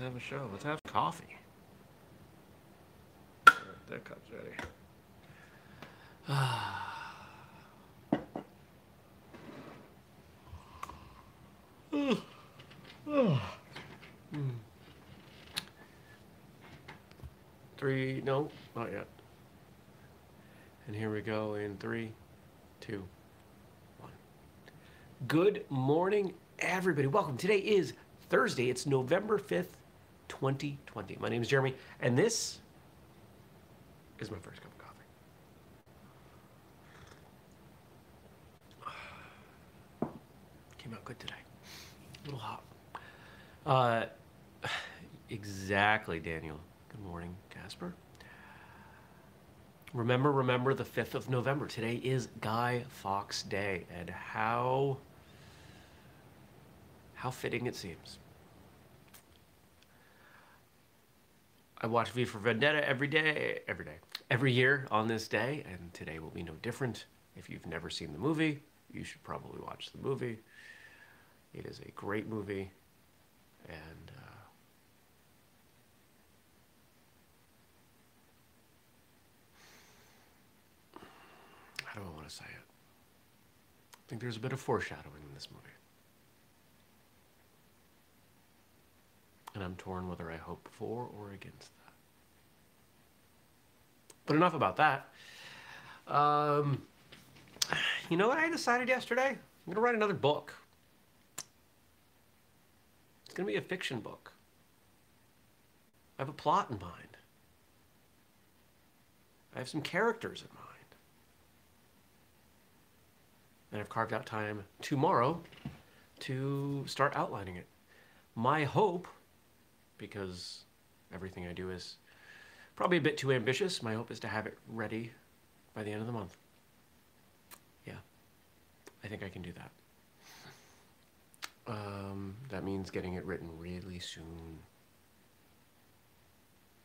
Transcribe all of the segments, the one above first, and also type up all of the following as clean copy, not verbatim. Let's have a show. Let's have coffee. That cup's ready. Three, no, not yet. And here we go in 3, 2, 1. Good morning, everybody. Welcome. Today is Thursday. It's November 5th, 2020. My name is Jeremy, and this is my first cup of coffee. Came out good today. A little hot. Exactly, Daniel. Good morning, Casper. Remember the 5th of November. Today is Guy Fawkes Day, and how fitting it seems. I watch V for Vendetta every year on this day, and today will be no different. If you've never seen the movie, you should probably watch the movie. It is a great movie, and I don't want to say it. I think there's a bit of foreshadowing in this movie. And I'm torn whether I hope for or against that. But enough about that. You know what I decided yesterday? I'm going to write another book. It's going to be a fiction book. I have a plot in mind. I have some characters in mind. And I've carved out time tomorrow to start outlining it. My hope, because everything I do is probably a bit too ambitious, my hope is to have it ready by the end of the month. Yeah, I think I can do that. That means getting it written really soon.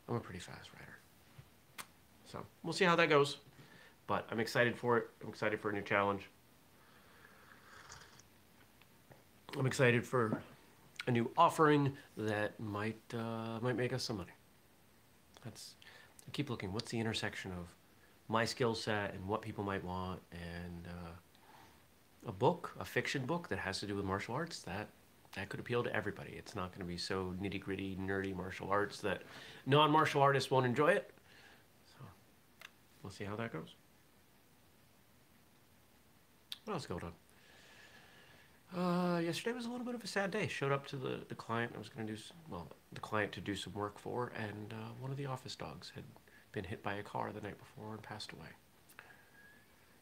I'm a pretty fast writer. So we'll see how that goes, but I'm excited for it. I'm excited for a new challenge. I'm excited for a new offering that might make us some money. I keep looking, what's the intersection of my skill set and what people might want, and a book, a fiction book that has to do with martial arts, that could appeal to everybody. It's not gonna be so nitty gritty, nerdy martial arts that non-martial artists won't enjoy it. So we'll see how that goes. What else going on? Yesterday was a little bit of a sad day. Showed up to the client I was going to do, the client to do some work for, and one of the office dogs had been hit by a car the night before and passed away.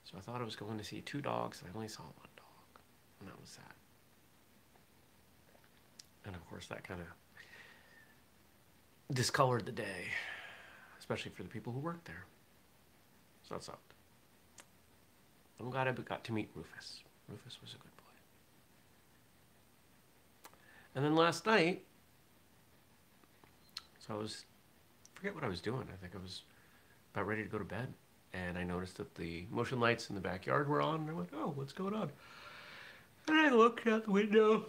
So I thought I was going to see two dogs, and I only saw one dog, and that was sad. And of course that kind of discolored the day, especially for the people who worked there. So that sucked. I'm glad I got to meet Rufus. Rufus was a good boy. And then last night, so I forget what I was doing. I think I was about ready to go to bed. And I noticed that the motion lights in the backyard were on. And I went, oh, what's going on? And I looked out the window,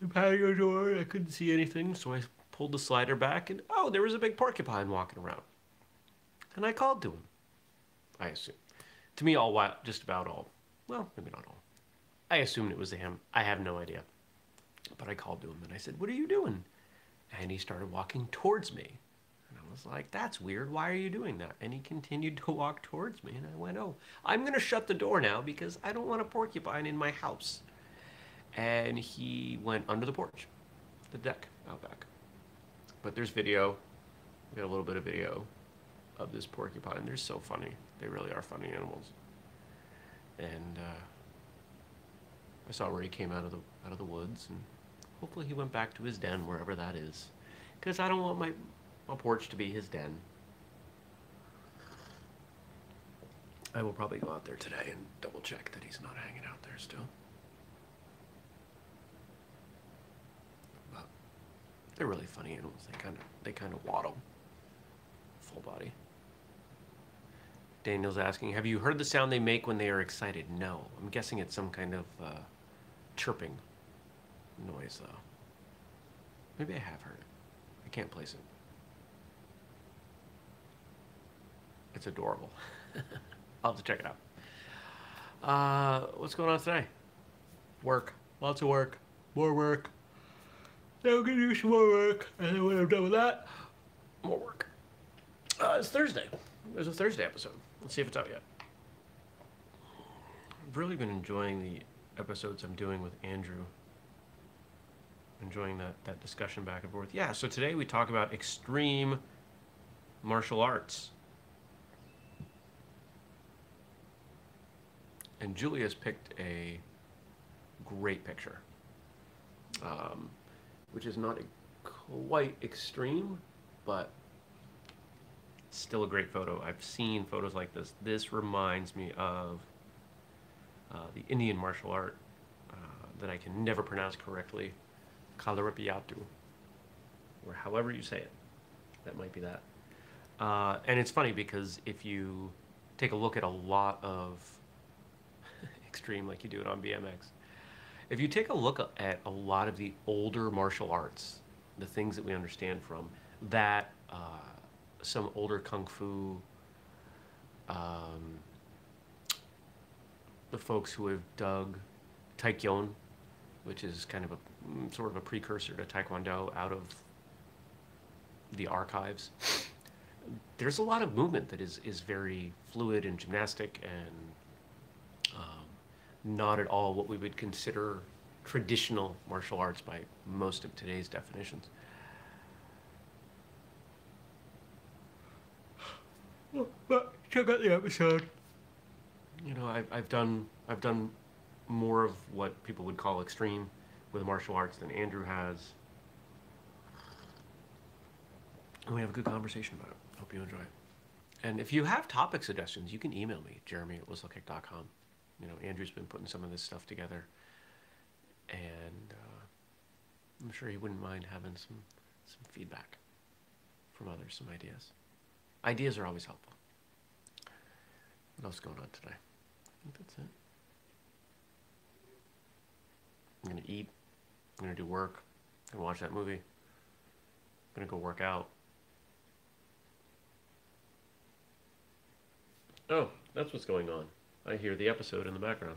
the patio door, I couldn't see anything. So I pulled the slider back and, oh, there was a big porcupine walking around. And I called to him, I assume. To me, all wild, just about all. Well, maybe not all. I assumed it was him. I have no idea. But I called to him and I said, what are you doing? And he started walking towards me. And I was like, that's weird. Why are you doing that? And he continued to walk towards me. And I went, oh, I'm going to shut the door now because I don't want a porcupine in my house. And he went under the porch, the deck out back. But there's video. We got a little bit of video of this porcupine. They're so funny. They really are funny animals. And I saw where he came out of the woods, and hopefully he went back to his den, wherever that is, because I don't want my porch to be his den. I will probably go out there today and double check that he's not hanging out there still. But they're really funny animals. They kind of waddle, full body. Daniel's asking, have you heard the sound they make when they are excited? No. I'm guessing it's some kind of chirping noise, though. Maybe I have heard it. I I can't place it. It's adorable. I'll have to check it out. What's going on today? Work. Lots of work. More work. Now gonna do some more work. And then when I'm done with that, more work. It's Thursday. There's a Thursday episode. Let's see if it's out yet. I've really been enjoying the episodes I'm doing with Andrew. Enjoying that discussion back and forth. Yeah, so today we talk about extreme martial arts. And Julius picked a great picture, which is not quite extreme, but still a great photo. I've seen photos like this. This reminds me of the Indian martial art that I can never pronounce correctly, Kalaripayattu, or however you say it. That might be that. And it's funny because if you take a look at a lot of extreme, like you do it on BMX. If you take a look at a lot of the older martial arts, the things that we understand from that, some older Kung Fu, the folks who have dug Taekyon, which is kind of a sort of a precursor to Taekwondo out of the archives. There's a lot of movement that is very fluid and gymnastic and not at all what we would consider traditional martial arts by most of today's definitions. But check out the episode. You know, I've done more of what people would call extreme with martial arts than Andrew has, and we have a good conversation about it. Hope you enjoy it. And if you have topic suggestions, you can email me, Jeremy@whistlekick.com. You know, Andrew's been putting some of this stuff together, and I'm sure he wouldn't mind having some feedback from others, some ideas. Ideas are always helpful. What else is going on today? I think that's it. I'm gonna eat, I'm gonna do work, I'm gonna watch that movie, I'm gonna go work out. Oh, that's what's going on. I hear the episode in the background.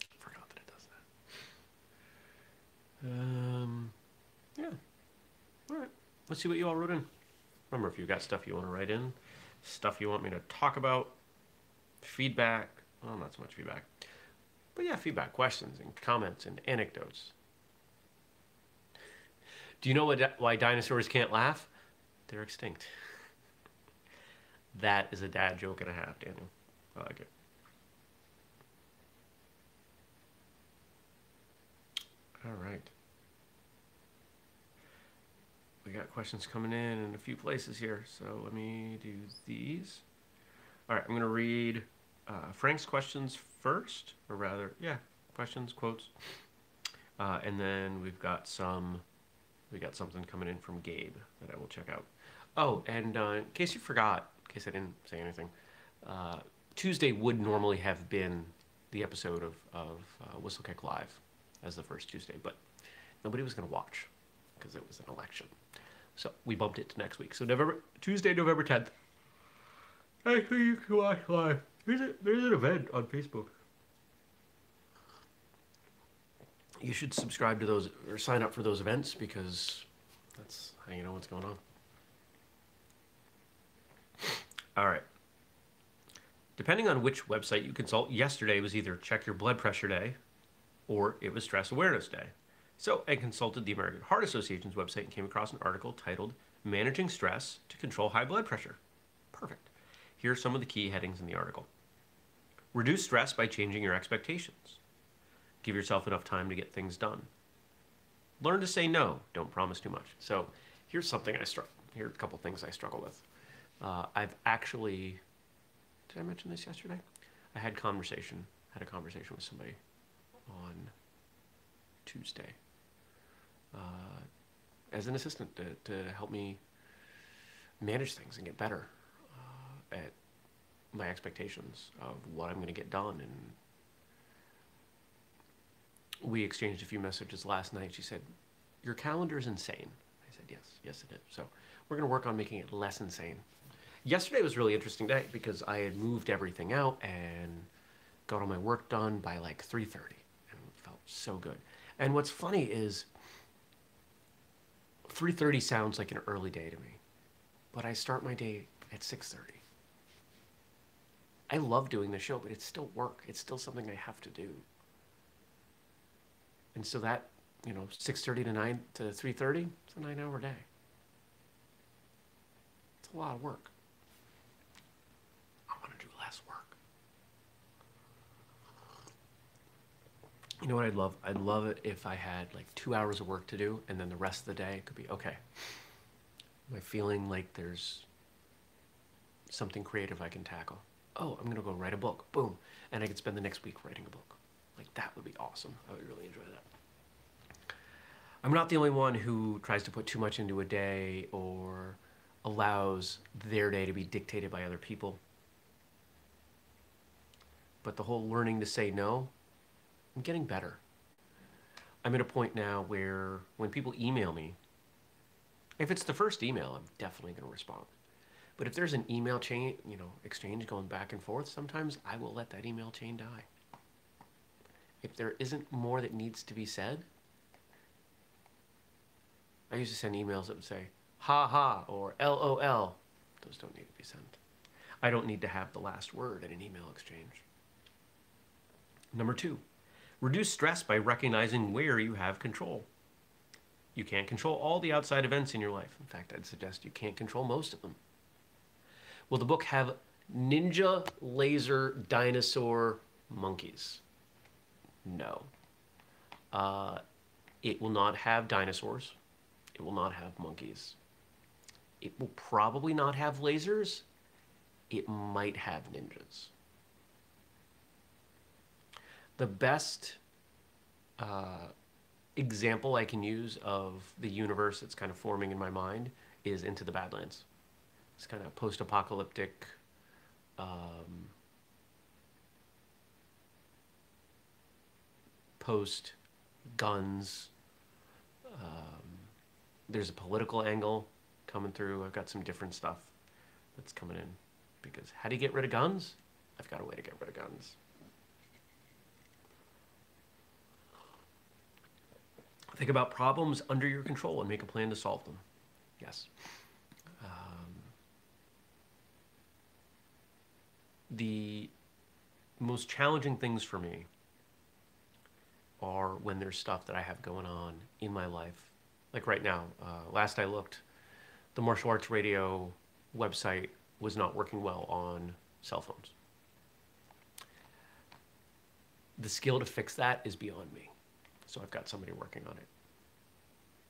I forgot that it does that. Yeah. All right. Let's see what you all wrote in. Remember, if you've got stuff you want to write in, stuff you want me to talk about, feedback. Well, not so much feedback. But yeah, feedback, questions, and comments, and anecdotes. Do you know why dinosaurs can't laugh? They're extinct. That is a dad joke and a half, Daniel. I like it. All right. We got questions coming in a few places here, so let me do these. All right, I'm going to read Frank's questions first, or rather, yeah, questions, quotes. And then we got something coming in from Gabe that I will check out. Oh, and in case you forgot, in case I didn't say anything, Tuesday would normally have been the episode of Whistlekick Live as the first Tuesday, but nobody was going to watch because it was an election. So we bumped it to next week. So Tuesday, November 10th. Actually, you can watch live. There's an event on Facebook. You should subscribe to those or sign up for those events because that's how you know what's going on. All right. Depending on which website you consult, yesterday was either Check Your Blood Pressure Day or it was Stress Awareness Day. So I consulted the American Heart Association's website and came across an article titled Managing Stress to Control High Blood Pressure. Perfect. Here are some of the key headings in the article. Reduce stress by changing your expectations. Give yourself enough time to get things done. Learn to say no. Don't promise too much. So here's something here are a couple things I struggle with. Did I mention this yesterday? I had a conversation with somebody on Tuesday as an assistant to help me manage things and get better at my expectations of what I'm going to get done. And we exchanged a few messages last night. She said, "Your calendar is insane." I said, Yes, yes it is. So we're gonna work on making it less insane. Yesterday was a really interesting day because I had moved everything out and got all my work done by like 3:30 and it felt so good. And what's funny is 3:30 sounds like an early day to me, but I start my day at 6:30. I love doing the show, but it's still work. It's still something I have to do. And so that, you know, 6:30 to 9 to 3:30, it's a 9-hour day. It's a lot of work. I want to do less work. You know what I'd love? I'd love it if I had like 2 hours of work to do and then the rest of the day could be, okay, am I feeling like there's something creative I can tackle? Oh, I'm gonna go write a book, boom. And I could spend the next week writing a book. Like that would be awesome. I would really enjoy that. I'm not the only one who tries to put too much into a day or allows their day to be dictated by other people. But the whole learning to say no, I'm getting better. I'm at a point now where when people email me, if it's the first email, I'm definitely gonna respond. But if there's an email chain, you know, exchange going back and forth, sometimes I will let that email chain die. If there isn't more that needs to be said, I used to send emails that would say, ha ha, or LOL. Those don't need to be sent. I don't need to have the last word in an email exchange. Number 2, reduce stress by recognizing where you have control. You can't control all the outside events in your life. In fact, I'd suggest you can't control most of them. Will the book have ninja, laser, dinosaur, monkeys? No. It will not have dinosaurs. It will not have monkeys. It will probably not have lasers. It might have ninjas. The best example I can use of the universe that's kind of forming in my mind is Into the Badlands. It's kind of post-apocalyptic, post-guns. There's a political angle coming through. I've got some different stuff that's coming in. Because how do you get rid of guns? I've got a way to get rid of guns. Think about problems under your control and make a plan to solve them. Yes. The most challenging things for me are when there's stuff that I have going on in my life. Like right now, last I looked, the Martial Arts Radio website was not working well on cell phones. The skill to fix that is beyond me. So I've got somebody working on it.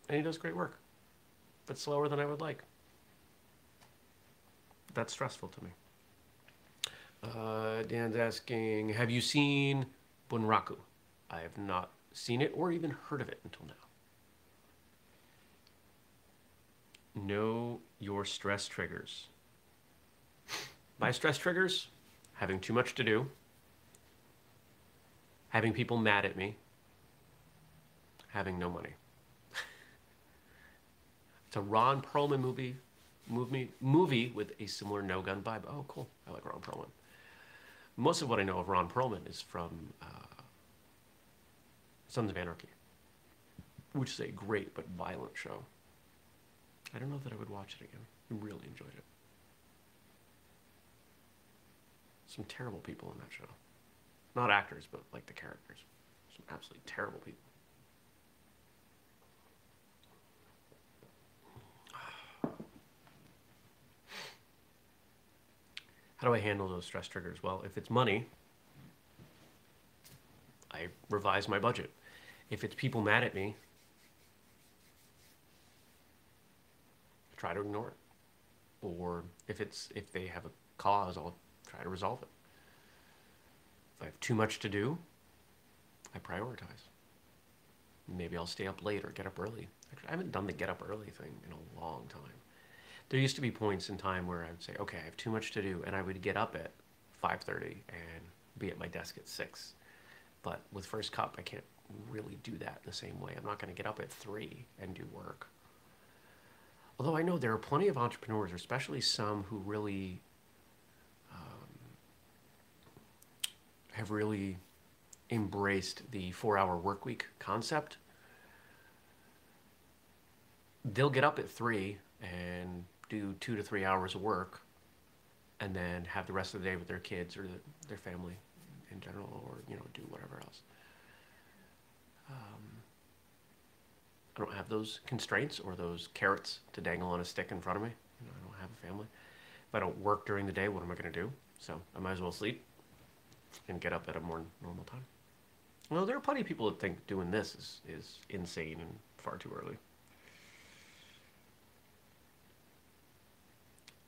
And he does great work, but slower than I would like. That's stressful to me. Dan's asking, have you seen Bunraku? I have not seen it or even heard of it until now. Know your stress triggers. My stress triggers, having too much to do, having people mad at me, having no money. It's a Ron Perlman movie with a similar no-gun vibe. Oh, cool. I like Ron Perlman. Most of what I know of Ron Perlman is from Sons of Anarchy, which is a great but violent show. I don't know that I would watch it again. I really enjoyed it. Some terrible people in that show. Not actors, but like the characters. Some absolutely terrible people. How do I handle those stress triggers? Well, if it's money, I revise my budget. If it's people mad at me, I try to ignore it. Or if they have a cause, I'll try to resolve it. If I have too much to do, I prioritize. Maybe I'll stay up late or get up early. Actually, I haven't done the get up early thing in a long time. There used to be points in time where I would say, okay, I have too much to do, and I would get up at 5:30 and be at my desk at 6. But with First Cup, I can't really do that in the same way. I'm not gonna get up at 3 and do work. Although I know there are plenty of entrepreneurs, especially some who really have really embraced the 4-hour work week concept. They'll get up at 3 and do 2 to 3 hours of work and then have the rest of the day with their kids or their family in general, or, you know, do whatever else. I don't have those constraints or those carrots to dangle on a stick in front of me. You know, I don't have a family. If I don't work during the day, what am I going to do? So I might as well sleep and get up at a more normal time. Well, there are plenty of people that think doing this is insane and far too early.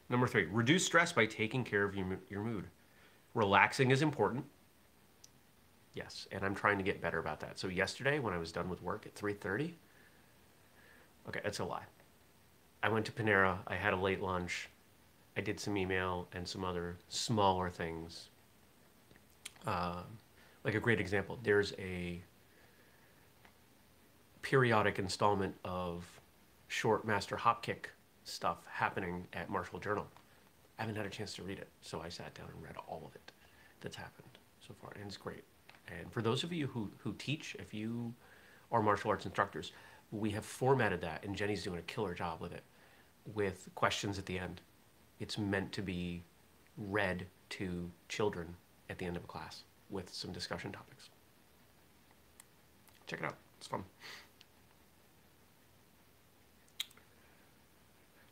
Number 3, reduce stress by taking care of your mood. Relaxing is important. Yes, and I'm trying to get better about that. So yesterday, when I was done with work at 3:30, okay, that's a lie. I went to Panera, I had a late lunch, I did some email and some other smaller things. Like a great example, there's a periodic installment of short Master Hopkick stuff happening at Martial Journal. I haven't had a chance to read it, so I sat down and read all of it that's happened so far, and it's great. And for those of you who teach, if you are martial arts instructors, we have formatted that, and Jenny's doing a killer job with it, with questions at the end. It's meant to be read to children at the end of a class with some discussion topics. Check it out, it's fun.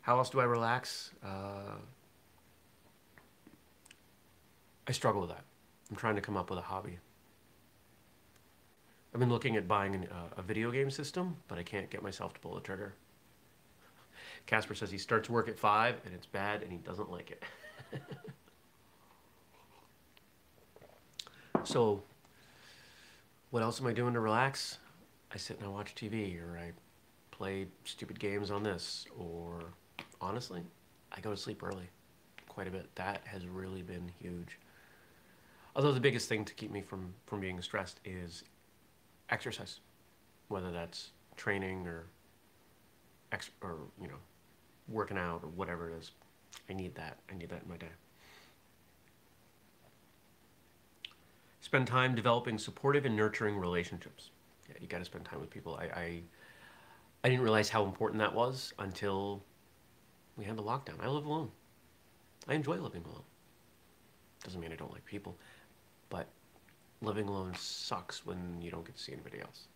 How else do I relax? I struggle with that. I'm trying to come up with a hobby. I've been looking at buying a video game system, but I can't get myself to pull the trigger. Casper says he starts work at 5 and it's bad and he doesn't like it. So, what else am I doing to relax? I sit and I watch TV, or I play stupid games on this, or... honestly, I go to sleep early quite a bit. That has really been huge. Although the biggest thing to keep me from being stressed is exercise, whether that's training or you know, working out or whatever it is. I need that. I need that in my day. Spend time developing supportive and nurturing relationships. Yeah, you got to spend time with people. I didn't realize how important that was until we had the lockdown. I live alone. I enjoy living alone. Doesn't mean I don't like people, but living alone sucks when you don't get to see anybody else.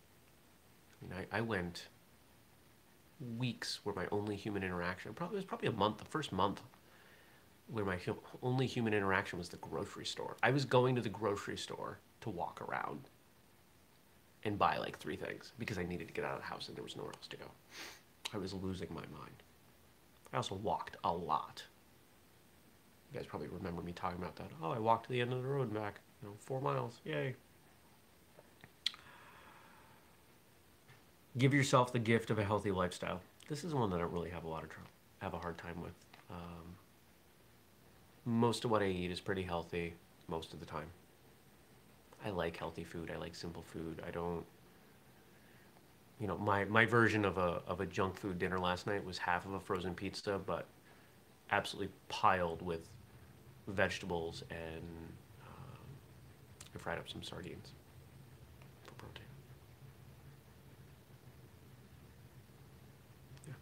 I mean, I went weeks where my only human interaction, probably, it was probably a month, the first month, where my only human interaction was the grocery store. I was going to the grocery store to walk around and buy like 3 things because I needed to get out of the house and there was nowhere else to go. I was losing my mind. I also walked a lot. You guys probably remember me talking about that. Oh, I walked to the end of the road and back, you know, 4 miles, yay. Give yourself the gift of a healthy lifestyle. This is one that I don't really have a lot of trouble, have a hard time with. Most of what I eat is pretty healthy most of the time. I like healthy food, I like simple food. I don't, you know, my version of a junk food dinner last night was half of a frozen pizza, but absolutely piled with vegetables, and I fried up some sardines for protein. Yeah.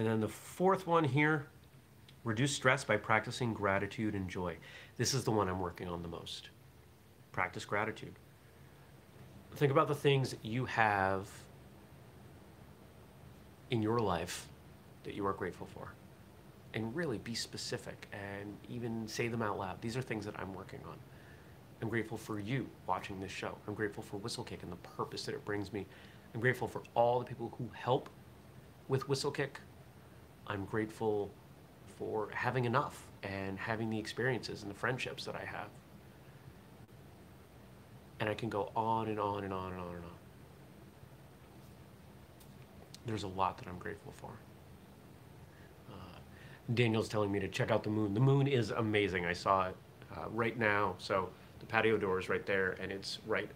And then the 4th one here, reduce stress by practicing gratitude and joy. This is the one I'm working on the most. Practice gratitude. Think about the things you have in your life that you are grateful for, and really be specific and even say them out loud. These are things that I'm working on. I'm grateful for you watching this show. I'm grateful for Whistlekick and the purpose that it brings me. I'm grateful for all the people who help with Whistlekick. I'm grateful for having enough and having the experiences and the friendships that I have. And I can go on and on and on and on and on. There's a lot that I'm grateful for. Daniel's telling me to check out the moon. The moon is amazing. I saw it right now. So the patio door is right there, and it's right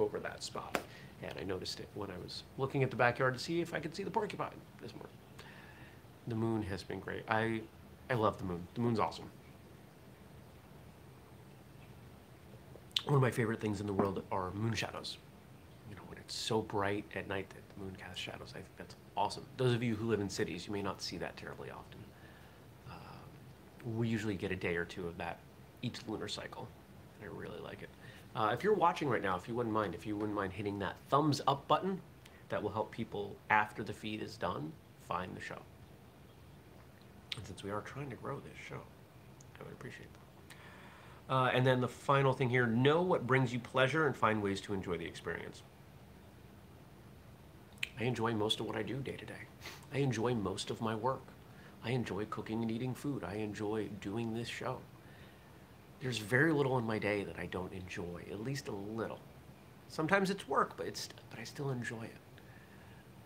over that spot. and I noticed it when I was looking at the backyard to see if I could see the porcupine this morning. The moon has been great. I love the moon. The moon's awesome. One of my favorite things in the world are moon shadows. You know, when it's so bright at night that the moon casts shadows, I think that's awesome. Those of you who live in cities, you may not see that terribly often. We usually get a day or two of that each lunar cycle, and I really like it. If you're watching right now, if you wouldn't mind hitting that thumbs up button, that will help people after the feed is done find the show. And since we are trying to grow this show, I would appreciate that. And then the final thing here, know what brings you pleasure and find ways to enjoy the experience. I enjoy most of what I do day to day. I enjoy most of my work. I enjoy cooking and eating food. I enjoy doing this show. There's very little in my day that I don't enjoy, at least a little. Sometimes it's work, but I still enjoy it.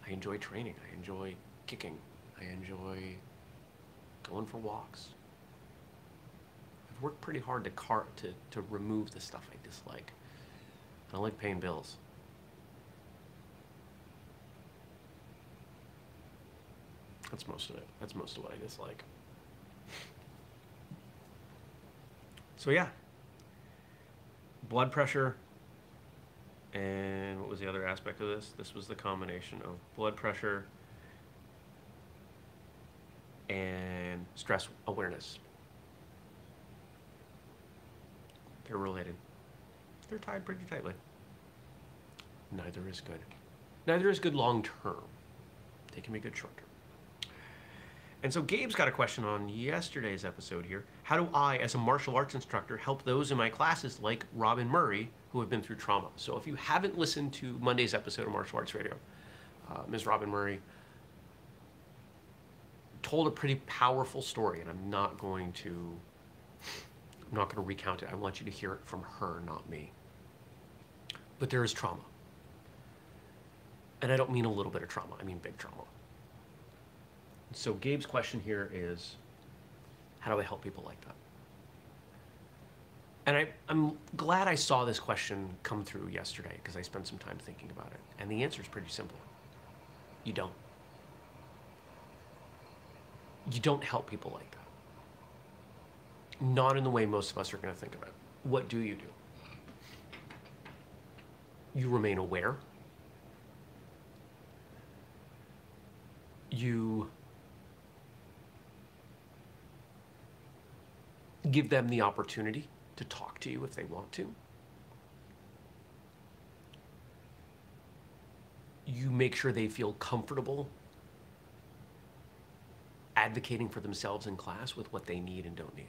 I enjoy training. I enjoy kicking. I enjoy going for walks. I've worked pretty hard to remove the stuff I dislike. I don't like paying bills. That's most of it. That's most of what I dislike. So yeah, blood pressure, and what was the other aspect of this? This was the combination of blood pressure and stress awareness. They're related. They're tied pretty tightly. Neither is good. Neither is good long term. They can be good short term. And so Gabe's got a question on yesterday's episode here. How do I, as a martial arts instructor, help those in my classes like Robin Murray who have been through trauma? So if you haven't listened to Monday's episode of Martial Arts Radio, Ms. Robin Murray told a pretty powerful story, and I'm not going to recount it. I want you to hear it from her, not me. But there is trauma. And I don't mean a little bit of trauma, I mean big trauma. So Gabe's question here is, how do I help people like that? And I'm glad I saw this question come through yesterday because I spent some time thinking about it. And the answer is pretty simple. You don't. You don't help people like that. Not in the way most of us are going to think of it. What do? You remain aware. You give them the opportunity to talk to you if they want to. You make sure they feel comfortable advocating for themselves in class with what they need and don't need.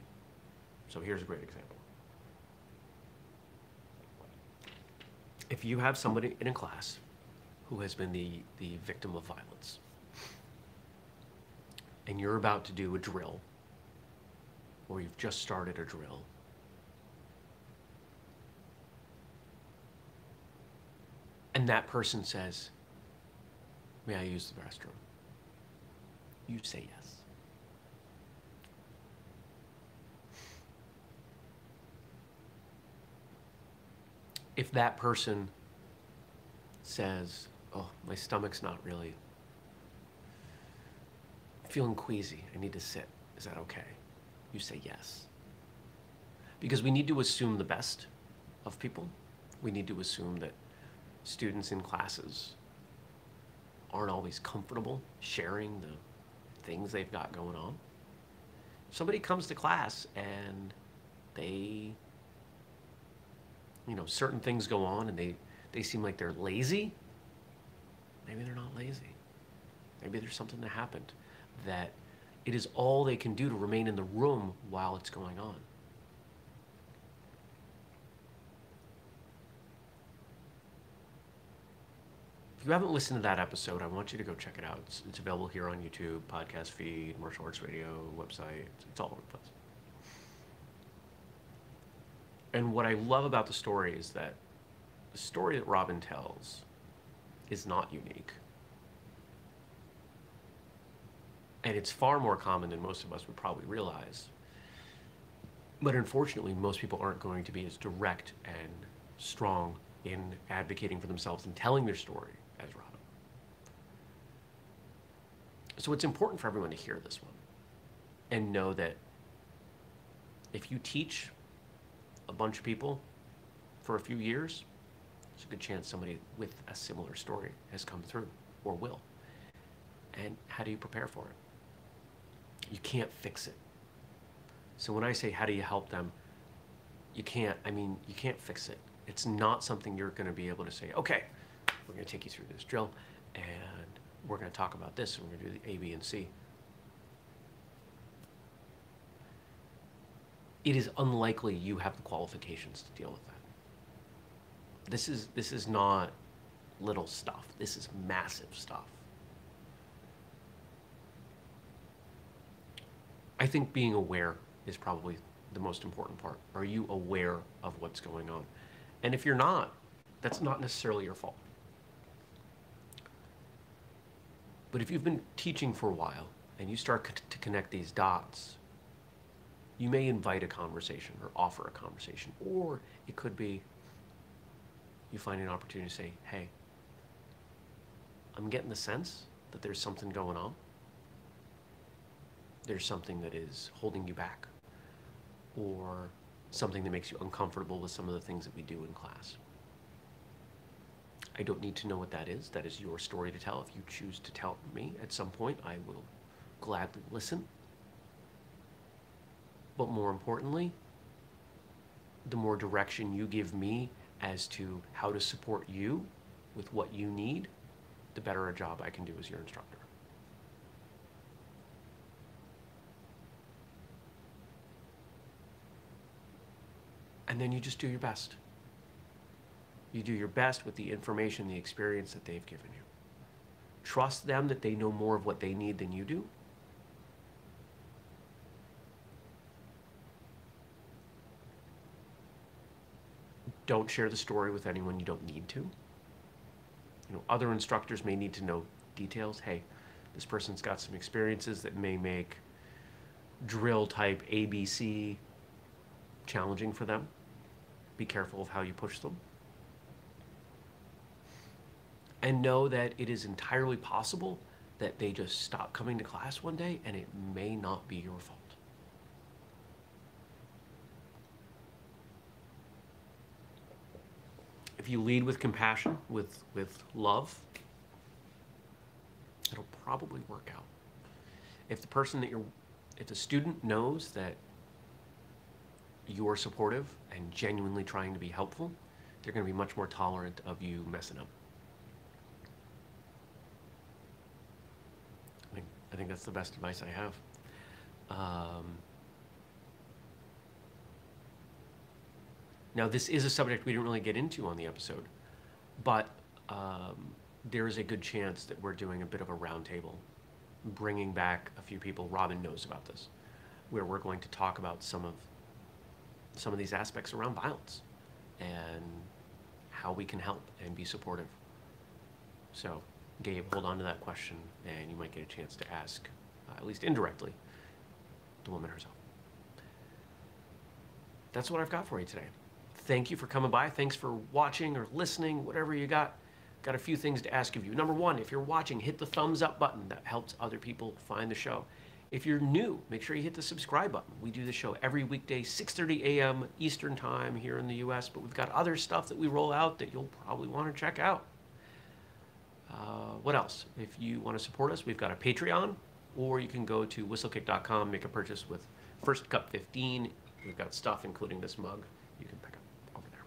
So here's a great example. If you have somebody in a class who has been the victim of violence, and you're about to do a drill, or you've just started a drill, and that person says, "May I use the restroom?" You say yes. If that person says, "Oh, my stomach's not really feeling queasy, I need to sit, is that okay?" You say yes. Because we need to assume the best of people. We need to assume that students in classes aren't always comfortable sharing the things they've got going on. If somebody comes to class and they, you know, certain things go on and they seem like they're lazy, maybe they're not lazy. Maybe there's something that happened that it is all they can do to remain in the room while it's going on. If you haven't listened to that episode, I want you to go check it out. It's available here on YouTube, podcast feed, Martial Arts Radio, website. It's all over the place. And what I love about the story is that the story that Robin tells is not unique. And it's far more common than most of us would probably realize. But unfortunately, most people aren't going to be as direct and strong in advocating for themselves and telling their story as Robin. So it's important for everyone to hear this one and know that if you teach a bunch of people for a few years, there's a good chance somebody with a similar story has come through or will. And how do you prepare for it? You can't fix it. So when I say, how do you help them? You can't, I mean, you can't fix it. It's not something you're going to be able to say, okay, we're going to take you through this drill, and we're going to talk about this, and we're going to do the A, B, and C. It is unlikely you have the qualifications to deal with that. This is not little stuff. This is massive stuff. I think being aware is probably the most important part. Are you aware of what's going on? And if you're not, that's not necessarily your fault. But if you've been teaching for a while and you start to connect these dots, you may invite a conversation or offer a conversation, or it could be you find an opportunity to say, hey, I'm getting the sense that there's something going on. There's something that is holding you back, or something that makes you uncomfortable with some of the things that we do in class. I don't need to know what that is. That is your story to tell. If you choose to tell me at some point, I will gladly listen. But more importantly, the more direction you give me as to how to support you with what you need, the better a job I can do as your instructor. And then you just do your best. You do your best with the information, the experience that they've given you. Trust them that they know more of what they need than you do. Don't share the story with anyone you don't need to. You know, other instructors may need to know details. Hey, this person's got some experiences that may make drill type ABC challenging for them. Be careful of how you push them. And know that it is entirely possible that they just stop coming to class one day, and it may not be your fault. If you lead with compassion, with love, it'll probably work out. If the person that you're, if the student knows that you're supportive and genuinely trying to be helpful, they're going to be much more tolerant of you messing up. I think that's the best advice I have. Now, this is a subject we didn't really get into on the episode, but there is a good chance that we're doing a bit of a roundtable, bringing back a few people. Robin knows about this, where we're going to talk about some of these aspects around violence and how we can help and be supportive. So, Gabe, hold on to that question, and you might get a chance to ask, at least indirectly, the woman herself. That's what I've got for you today. Thank you for coming by. Thanks for watching or listening, whatever you got. Got a few things to ask of you. Number one, if you're watching, hit the thumbs up button. That helps other people find the show. If you're new, make sure you hit the subscribe button. We do the show every weekday, 6:30 a.m. Eastern Time here in the U.S., but we've got other stuff that we roll out that you'll probably want to check out. What else? If you want to support us, we've got a Patreon, or you can go to whistlekick.com, make a purchase with First Cup 15. We've got stuff, including this mug, you can pick up over there.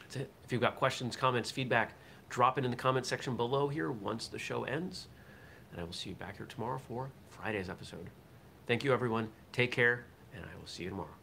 That's it. If you've got questions, comments, feedback, drop it in the comment section below here once the show ends. And I will see you back here tomorrow for Friday's episode. Thank you, everyone. Take care, and I will see you tomorrow.